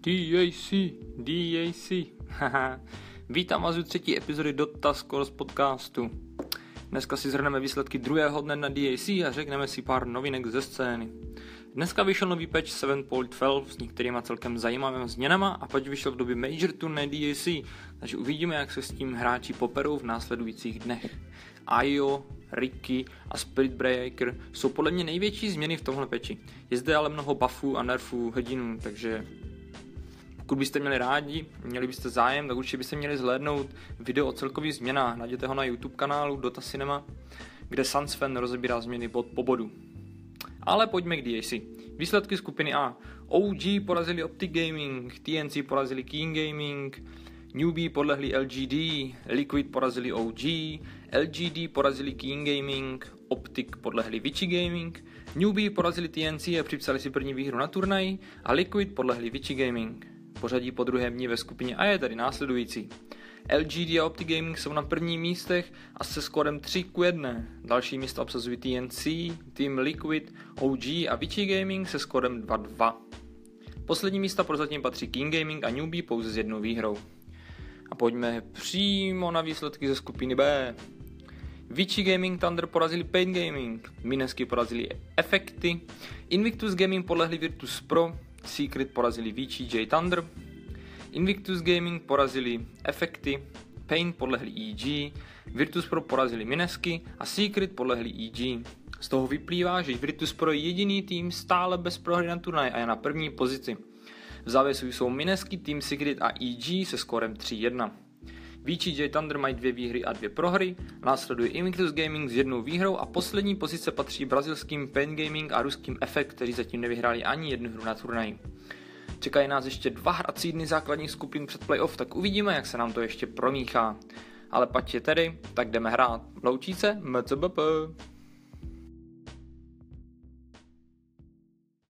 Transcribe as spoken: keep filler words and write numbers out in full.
D A C, D A C, haha. Vítám vás u třetí epizody Dota Score z podcastu. Dneska si zhrneme výsledky druhého dne na D A C a řekneme si pár novinek ze scény. Dneska vyšel nový patch sedm tečka dvanáct s některýma celkem zajímavými změnama a patch vyšel v době Major turné D A C, takže uvidíme, jak se s tím hráči poperou v následujících dnech. Ayo, Ricky a Spiritbreaker jsou podle mě největší změny v tomhle patchi. Je zde ale mnoho buffů a nerfů hrdinů, takže pokud byste měli rádi, měli byste zájem, tak určitě byste měli zhlédnout video o celkových změnách. Najděte ho na YouTube kanálu Dota Cinema, kde SunsFan rozebírá změny bod po bodu. Ale pojďme k D A C. Výsledky skupiny A. O G porazili OpTic Gaming, T N C porazili King Gaming, Newbie podlehli L G D, Liquid porazili O G, L G D porazili King Gaming, OpTic podlehli Vici Gaming, Newbie porazili T N C a připsali si první výhru na turnaji a Liquid podlehli Vici Gaming. Pořadí po druhém dní ve skupině A je tady následující. L G D a OpTic Gaming jsou na prvních místech a se skórem tři ku jedné. Další místa obsazují T N C, Team Liquid, O G a Vici Gaming se skórem dva ku dvěma. Poslední místa prozatím patří King Gaming a Newbie pouze s jednou výhrou. A pojďme přímo na výsledky ze skupiny B. Vici Gaming Thunder porazili Pain Gaming, Minesky porazili Efekty, Invictus Gaming podlehli Virtus.pro, Secret porazili V G J Thunder, Invictus Gaming porazili Efekty, Pain podlehli E G, Virtus.pro porazili Minesky a Secret podlehli E G. Z toho vyplývá, že Virtus.pro je jediný tým stále bez prohry na turnaji a je na první pozici. V závěsu jsou Minesky, Team Secret a E G se skórem tři ku jedné. V G J Thunder mají dvě výhry a dvě prohry, následuje Invictus Gaming s jednou výhrou a poslední pozice patří brazilským Pain Gaming a ruským Efekt, kteří zatím nevyhráli ani jednu hru na turnaji. Čekají nás ještě dva hrací dny základních skupin před playoff, tak uvidíme, jak se nám to ještě promíchá. Ale pať je tedy, tak jdeme hrát. Loučí se, M C B P.